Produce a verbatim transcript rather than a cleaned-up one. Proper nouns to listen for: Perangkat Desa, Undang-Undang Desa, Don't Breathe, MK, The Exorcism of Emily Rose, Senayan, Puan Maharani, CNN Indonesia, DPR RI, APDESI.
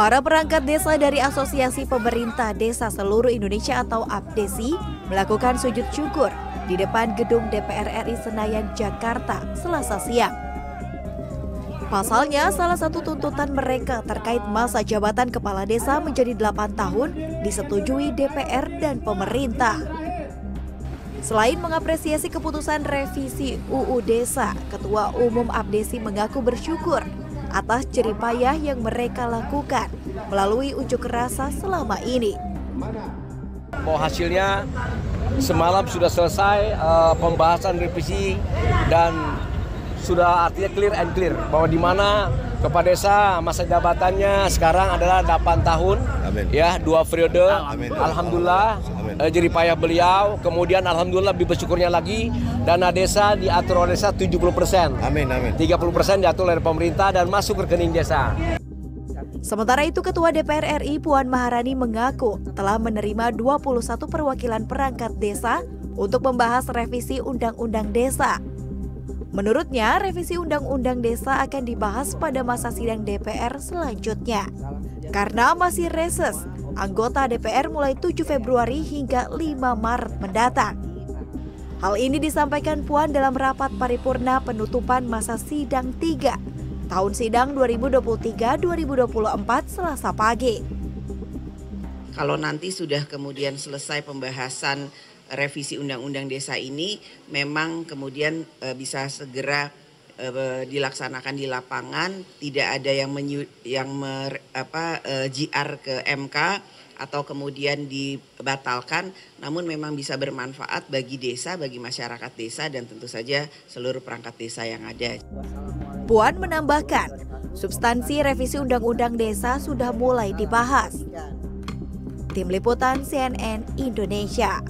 Para perangkat desa dari Asosiasi Pemerintah Desa Seluruh Indonesia atau APDESI melakukan sujud syukur di depan gedung D P R R I Senayan, Jakarta, Selasa siang. Pasalnya, salah satu tuntutan mereka terkait masa jabatan kepala desa menjadi delapan tahun disetujui D P R dan pemerintah. Selain mengapresiasi keputusan revisi U U Desa, Ketua Umum APDESI mengaku bersyukur atas jeripayah yang mereka lakukan melalui unjuk rasa selama ini. Oh, hasilnya semalam sudah selesai uh, pembahasan revisi dan sudah artinya clear and clear bahwa di mana kepala desa masa jabatannya sekarang adalah delapan tahun. Amin. Ya, dua periode. Amin. Alhamdulillah. Amin. Uh, jeripayah beliau, kemudian alhamdulillah lebih bersyukurnya lagi dana desa diatur oleh desa tujuh puluh persen. Amin, amin. tiga puluh persen diatur oleh pemerintah dan masuk rekening desa. Sementara itu, Ketua D P R R I Puan Maharani mengaku telah menerima dua puluh satu perwakilan perangkat desa untuk membahas revisi Undang-Undang Desa. Menurutnya, revisi Undang-Undang Desa akan dibahas pada masa sidang D P R selanjutnya. Karena masih reses, anggota D P R mulai tujuh Februari hingga lima Maret mendatang. Hal ini disampaikan Puan dalam rapat paripurna penutupan masa sidang tiga tahun sidang dua ribu dua puluh tiga dua ribu dua puluh empat Selasa pagi. Kalau nanti sudah kemudian selesai pembahasan revisi Undang-Undang Desa ini, memang kemudian e, bisa segera e, dilaksanakan di lapangan, tidak ada yang menyu, yang mer, apa, e, G R ke M K atau kemudian dibatalkan, namun memang bisa bermanfaat bagi desa, bagi masyarakat desa, dan tentu saja seluruh perangkat desa yang ada. Puan menambahkan, substansi revisi Undang-Undang Desa sudah mulai dibahas. Tim Liputan C N N Indonesia.